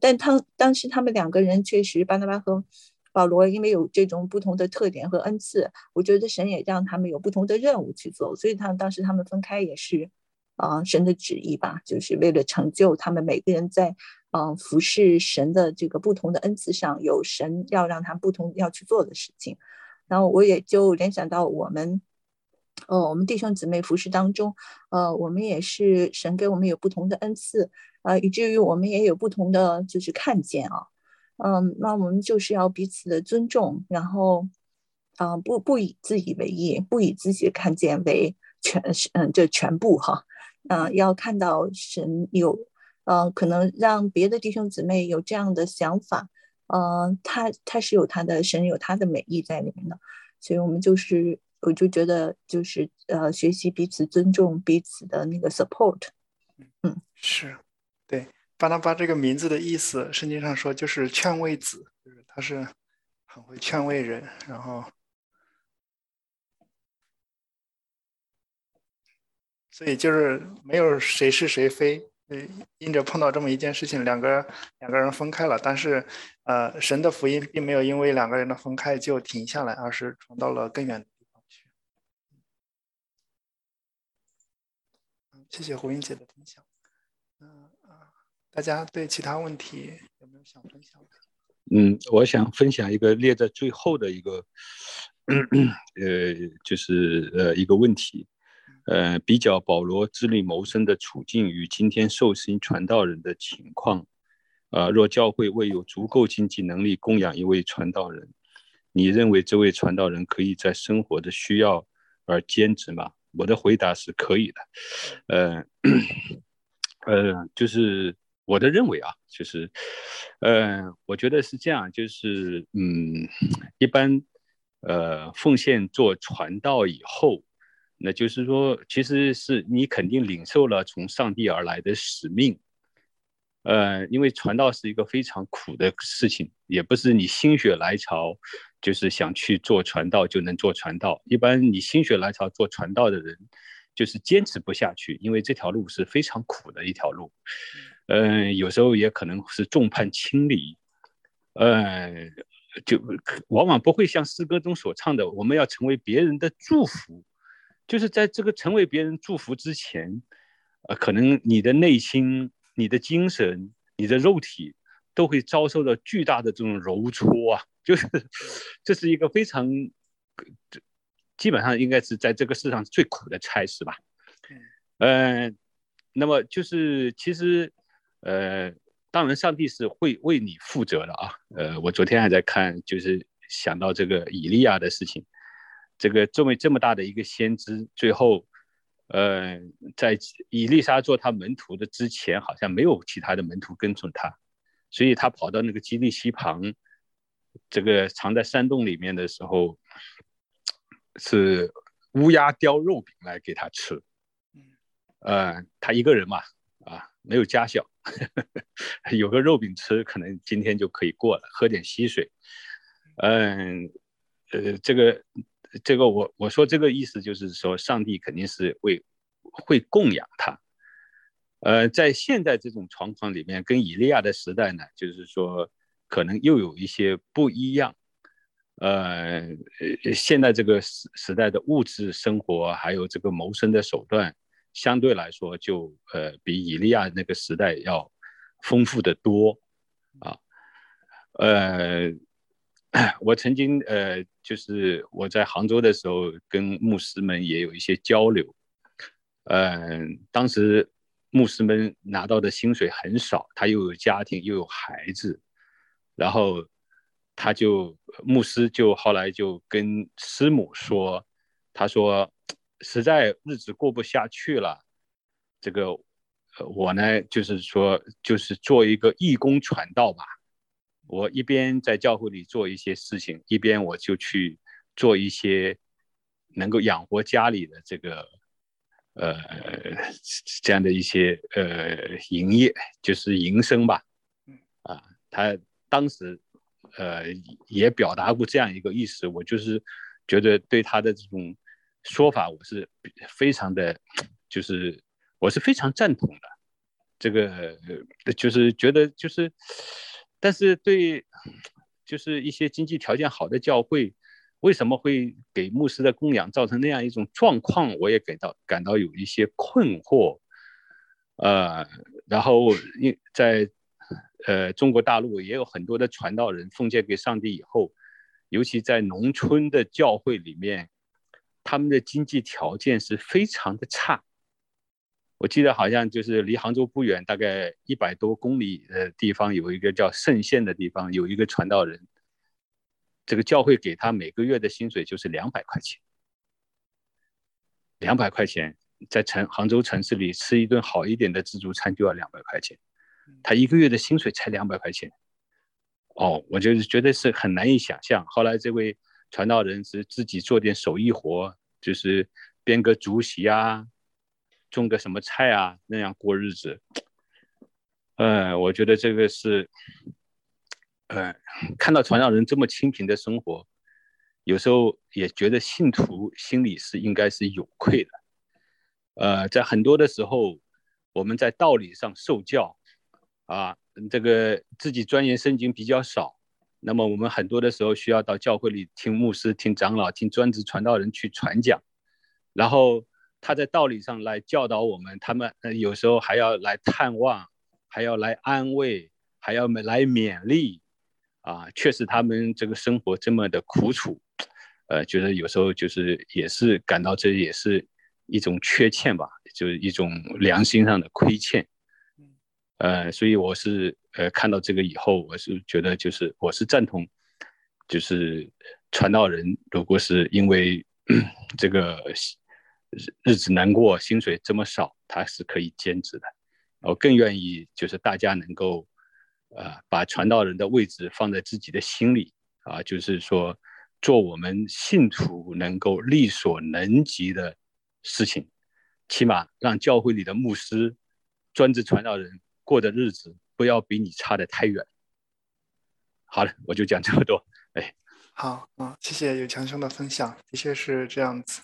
但他当时他们两个人确实，巴拿巴和保罗因为有这种不同的特点和恩赐，我觉得神也让他们有不同的任务去做，所以当时他们分开也是神的旨意吧，就是为了成就他们每个人在服侍神的这个不同的恩赐上，有神要让他不同要去做的事情。然后我也就联想到我们弟兄姊妹服侍当中，我们也是神给我们有不同的恩赐，以至于我们也有不同的就是看见啊。那我们就是要彼此的尊重，然后，不以自己为意，不以自己的看见为全部哈，要看到神有，可能让别的弟兄姊妹有这样的想法，他是有他的神有他的美意在里面的，所以我们就是我就觉得就是学习彼此尊重彼此的那个 support， 嗯，是对。巴拿巴这个名字的意思，圣经上说就是劝慰子，就是他是很会劝慰人，然后所以就是没有谁是谁非，因着碰到这么一件事情，两个人分开了，但是神的福音并没有因为两个人的分开就停下来，而是传到了更远的地方去。谢谢胡英姐的分享。大家对其他问题有没有想分享的？我想分享一个列在最后的一个，就是一个问题，比较保罗自力谋生的处境与今天受薪传道人的情况，若教会未有足够经济能力供养一位传道人，你认为这位传道人可以在生活的需要而兼职吗？我的回答是可以的，就是。我的认为啊，就是，我觉得是这样，就是，一般，奉献做传道以后，那就是说，其实是你肯定领受了从上帝而来的使命，因为传道是一个非常苦的事情，也不是你心血来潮，就是想去做传道就能做传道，一般你心血来潮做传道的人，就是坚持不下去，因为这条路是非常苦的一条路，有时候也可能是众叛亲离，就往往不会像诗歌中所唱的我们要成为别人的祝福，就是在这个成为别人祝福之前，可能你的内心你的精神你的肉体都会遭受到巨大的这种揉搓啊，就是这是一个非常基本上应该是在这个世上最苦的差事吧。那么就是其实当然上帝是会为你负责的啊。我昨天还在看，就是想到这个以利亚的事情，这么大的一个先知，最后在以利沙做他门徒的之前，好像没有其他的门徒跟从他，所以他跑到那个基利溪旁，这个藏在山洞里面的时候，是乌鸦叼肉饼来给他吃，他一个人嘛，没有家小，有个肉饼吃，可能今天就可以过了，喝点溪水，这个我说这个意思就是说，上帝肯定是会供养他，在现在这种状况里面，跟以利亚的时代呢，就是说可能又有一些不一样。现在这个时代的物质生活还有这个谋生的手段，相对来说就比以利亚那个时代要丰富的多啊。我曾经就是我在杭州的时候，跟牧师们也有一些交流。当时牧师们拿到的薪水很少，他又有家庭又有孩子，然后他就牧师就后来就跟师母说，他说实在日子过不下去了，这个我呢就是说就是做一个义工传道吧，我一边在教会里做一些事情，一边我就去做一些能够养活家里的这个这样的一些营业，就是营生吧。啊，他当时也表达过这样一个意思，我就是觉得对他的这种说法我是非常的，就是我是非常赞同的。这个就是觉得就是，但是对就是一些经济条件好的教会，为什么会给牧师的供养造成那样一种状况，我也感到有一些困惑。然后在中国大陆也有很多的传道人奉献给上帝以后，尤其在农村的教会里面，他们的经济条件是非常的差。我记得好像就是离杭州不远大概100多公里的地方，有一个叫圣县的地方，有一个传道人，这个教会给他每个月的薪水就是200块钱，200块钱在杭州城市里吃一顿好一点的自助餐就要200块钱，他一个月的薪水才200块钱。哦，我就是觉得是很难以想象。后来这位传道人是自己做点手艺活，就是编个竹席啊，种个什么菜啊，那样过日子。我觉得这个是看到传道人这么清贫的生活，有时候也觉得信徒心里是应该是有愧的。在很多的时候，我们在道理上受教啊，这个自己钻研圣经比较少，那么我们很多的时候需要到教会里听牧师、听长老、听专职传道人去传讲，然后他在道理上来教导我们，他们有时候还要来探望，还要来安慰，还要来勉励。确实他们这个生活这么的苦楚，觉得有时候就是也是感到这也是一种缺欠吧，就是一种良心上的亏欠。所以我是看到这个以后，我是觉得就是我是赞同，就是传道人如果是因为这个日子难过，薪水这么少，他是可以兼职的。我更愿意就是大家能够把传道人的位置放在自己的心里啊，就是说做我们信徒能够力所能及的事情，起码让教会里的牧师、专职传道人过的日子不要比你差得太远。好了，我就讲这么多。好，谢谢有强兄的分享，的确是这样子。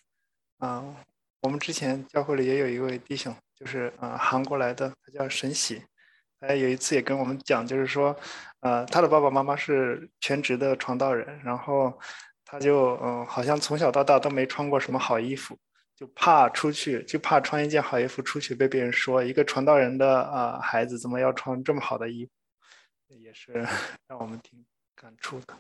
我们之前教会里也有一位弟兄，就是韩国来的，他叫沈喜。他有一次也跟我们讲，就是说他的爸爸妈妈是全职的传道人，然后他就好像从小到大都没穿过什么好衣服，就怕穿一件好衣服出去被别人说一个传道人的孩子怎么要穿这么好的衣服，也是让我们挺感触的。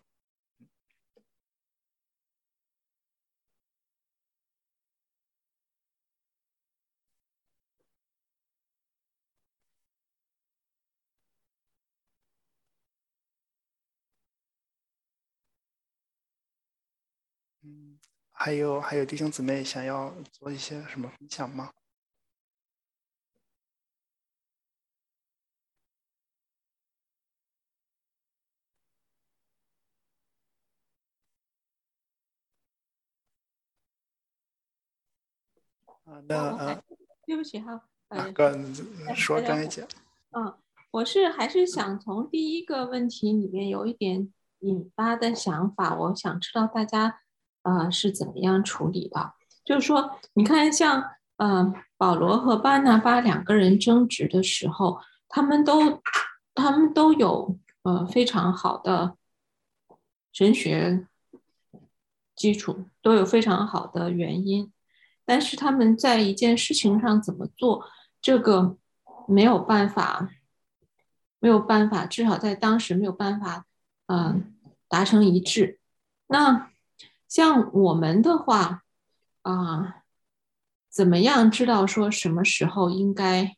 还有弟兄姊妹想要做一些什么分享吗？对不起哈，说张一姐。我是还是想从第一个问题里面有一点引发的想法，我想知道大家是怎么样处理的。就是说你看像保罗和巴拿巴两个人争执的时候，他们都有非常好的神学基础，都有非常好的原因，但是他们在一件事情上怎么做，这个没有办法，至少在当时没有办法达成一致。那像我们的话怎么样知道说什么时候应该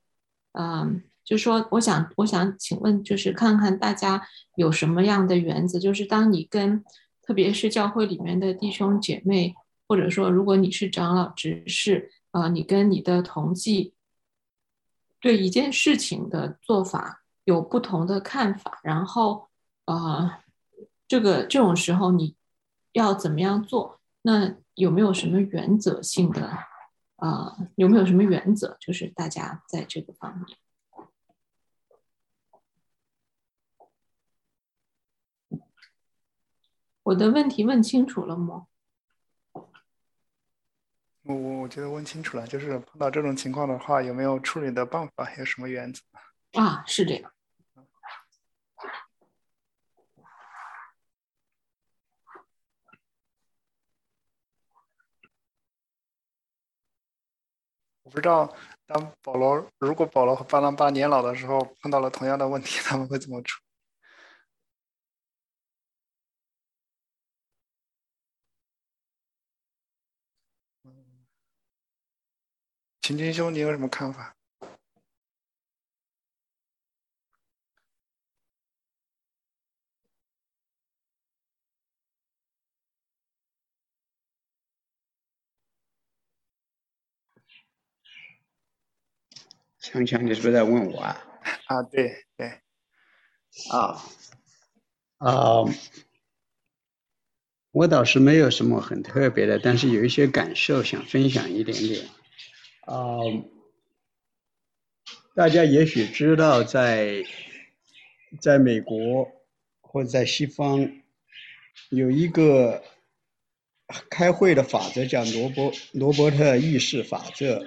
就说我想请问，就是看看大家有什么样的原则，就是当你跟特别是教会里面的弟兄姐妹，或者说如果你是长老执事你跟你的同祭对一件事情的做法有不同的看法，然后这种时候你要怎么样做，那有没有什么原则性的有没有什么原则，就是大家在这个方面。我的问题问清楚了吗？我觉得问清楚了，就是碰到这种情况的话，有没有处理的办法，有什么原则啊？是这样。我不知道，如果保罗和巴拿巴年老的时候碰到了同样的问题，他们会怎么处理？秦军兄，你有什么看法？强强，你是不是在问我啊？啊，对对。我倒是没有什么很特别的，但是有一些感受想分享一点点。大家也许知道在美国或者在西方有一个开会的法则叫罗伯特议事法则。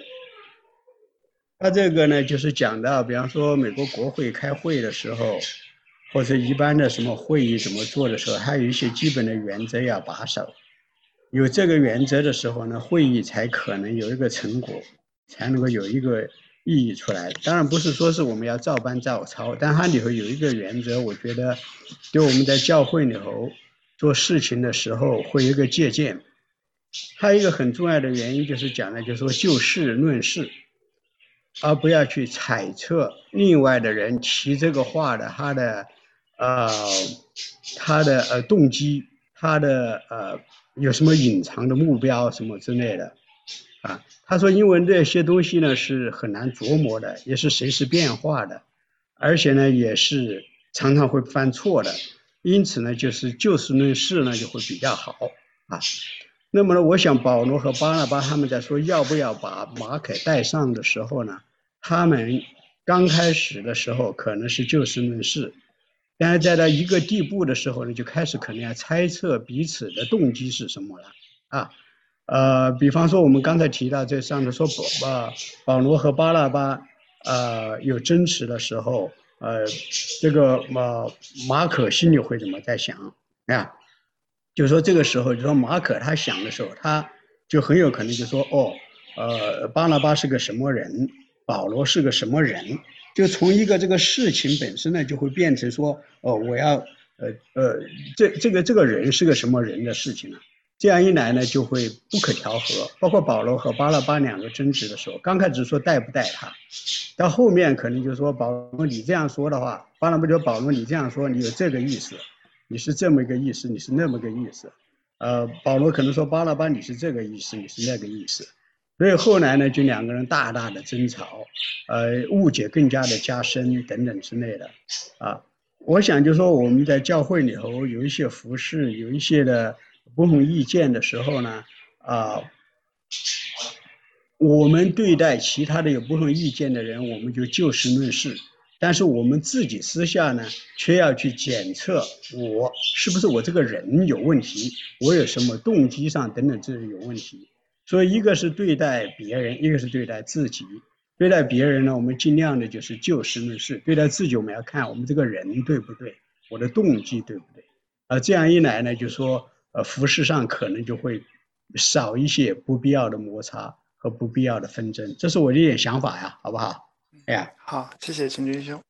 它这个呢就是讲到比方说美国国会开会的时候，或者一般的什么会议怎么做的时候，还有一些基本的原则要把守。有这个原则的时候呢，会议才可能有一个成果，才能够有一个意义出来。当然不是说是我们要照搬照抄，但它里头有一个原则，我觉得对我们在教会里头做事情的时候会有一个借鉴。它一个很重要的原因就是讲的就是说就事论事，而不要去揣测另外的人提这个话的他的动机，他的有什么隐藏的目标什么之类的他说因为这些东西呢是很难琢磨的，也是随时变化的，而且呢也是常常会犯错的，因此呢就是就事论事呢就会比较好那么呢我想保罗和巴拿巴他们在说要不要把马可带上的时候呢，他们刚开始的时候可能是就事论事，但是在到一个地步的时候呢，就开始可能要猜测彼此的动机是什么了比方说我们刚才提到这上面说保罗和巴拿巴有争执的时候，这个马可心里会怎么在想就说这个时候就说马可他想的时候，他就很有可能就说巴拿巴是个什么人，保罗是个什么人，就从一个这个事情本身呢就会变成说我要这个人是个什么人的事情呢，这样一来呢就会不可调和。包括保罗和巴拿巴两个争执的时候，刚开始说带不带他，到后面可能就说保罗你这样说的话，巴拿巴就保罗你这样说你有这个意思，你是这么一个意思，你是那么个意思，保罗可能说巴拿巴你是这个意思，你是那个意思，所以后来呢就两个人大大的争吵，误解更加的加深等等之类的我想就说我们在教会里头有一些服事，有一些的不同意见的时候呢我们对待其他的有不同意见的人我们就事论事，但是我们自己私下呢却要去检测我是不是我这个人有问题，我有什么动机上等等这有问题。所以一个是对待别人，一个是对待自己。对待别人呢，我们尽量的就是就事论事；对待自己，我们要看我们这个人对不对，我的动机对不对。这样一来呢，就说服事上可能就会少一些不必要的摩擦和不必要的纷争。这是我的一点想法呀，好不好？哎呀，好，谢谢陈军兄。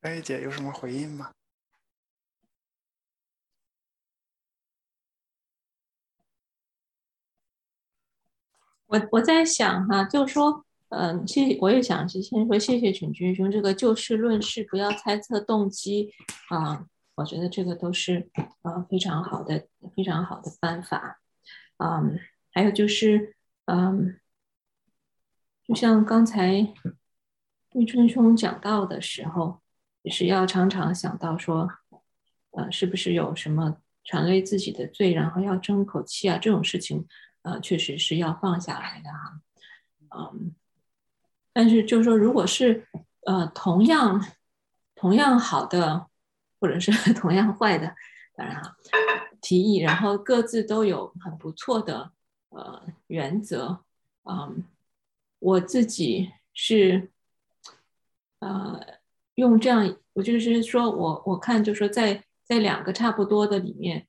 张玉姐有什么回应吗？我在想哈，就是说，我也想先说谢谢陈军兄，这个就事论事，不要猜测动机啊、我觉得这个都是非常好的、非常好的办法。还有就是，就像刚才玉春兄讲到的时候，也是要常常想到说，是不是有什么传累自己的罪，然后要争口气啊，这种事情，确实是要放下来的啊。但是就是说，如果是同样好的，或者是同样坏的，当然啊，提议，然后各自都有很不错的原则，我自己是。用这样，我就是说我看就是说在两个差不多的里面，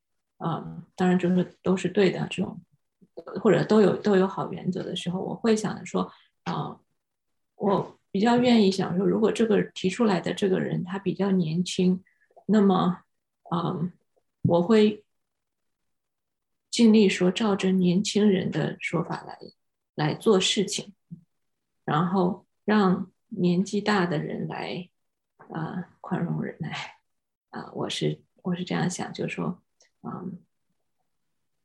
当然就是都是对的这种，或者都有好原则的时候，我会想着说，我比较愿意想说，如果这个提出来的这个人他比较年轻，那么，我会尽力说照着年轻人的说法来做事情，然后让年纪大的人来宽容忍耐我是这样想，就是说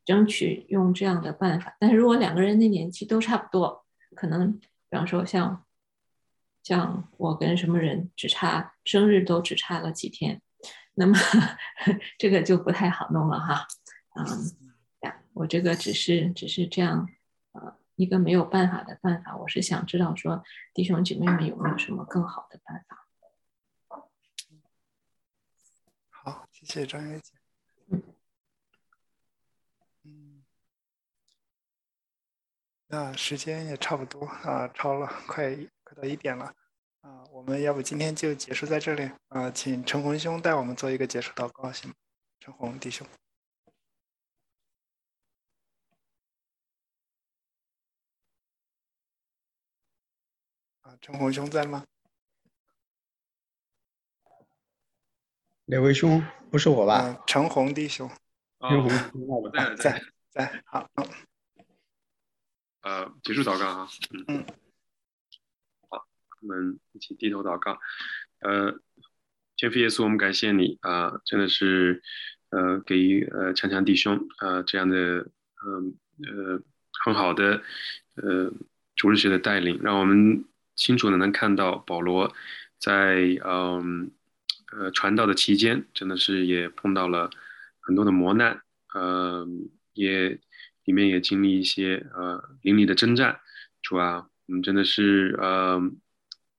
争取用这样的办法。但是如果两个人的年纪都差不多，可能比方说像我跟什么人生日都只差了几天，那么这个就不太好弄了哈。我这个只是这样一个没有办法的办法，我是想知道说弟兄姐妹们有没有什么更好的办法。好，谢谢张月姐。那时间也差不多超了，快到1点了我们要不今天就结束在这里请陈红兄带我们做一个结束祷告行吗？陈红弟兄。陈红兄在吗？哪位兄？不是我吧？陈红弟兄。陈红，我在。好。结束祷告啊。好，我们一起低头祷告。天父耶稣，我们感谢你真的是给予强强弟兄这样的很好的主日学的带领，让我们清楚的能看到保罗在传道的期间真的是也碰到了很多的磨难也里面也经历一些灵里的征战。主啊，我们真的是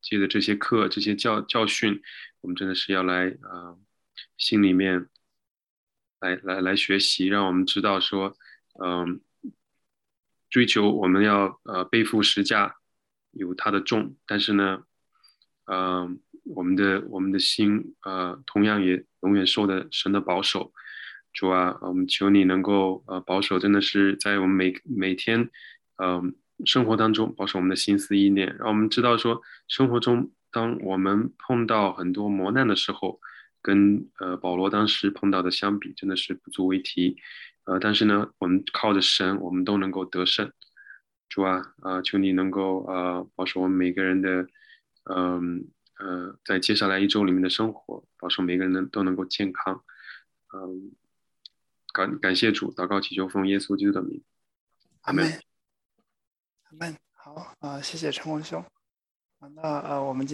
借着这些课这些教训，我们真的是要来心里面来学习，让我们知道说追求我们要背负十架有它的重，但是呢我们的心同样也永远受的神的保守。主啊，我们求你能够保守，真的是在我们每天生活当中保守我们的心思意念，让我们知道说生活中当我们碰到很多磨难的时候，跟保罗当时碰到的相比真的是不足为提但是呢我们靠着神我们都能够得胜。主啊求你能够保守我们每个人的在接下来1周里面的生活，保守每个人都能够健康感谢主，祷告祈求奉耶稣基督的名，阿们。好谢谢陈文兄那我们今天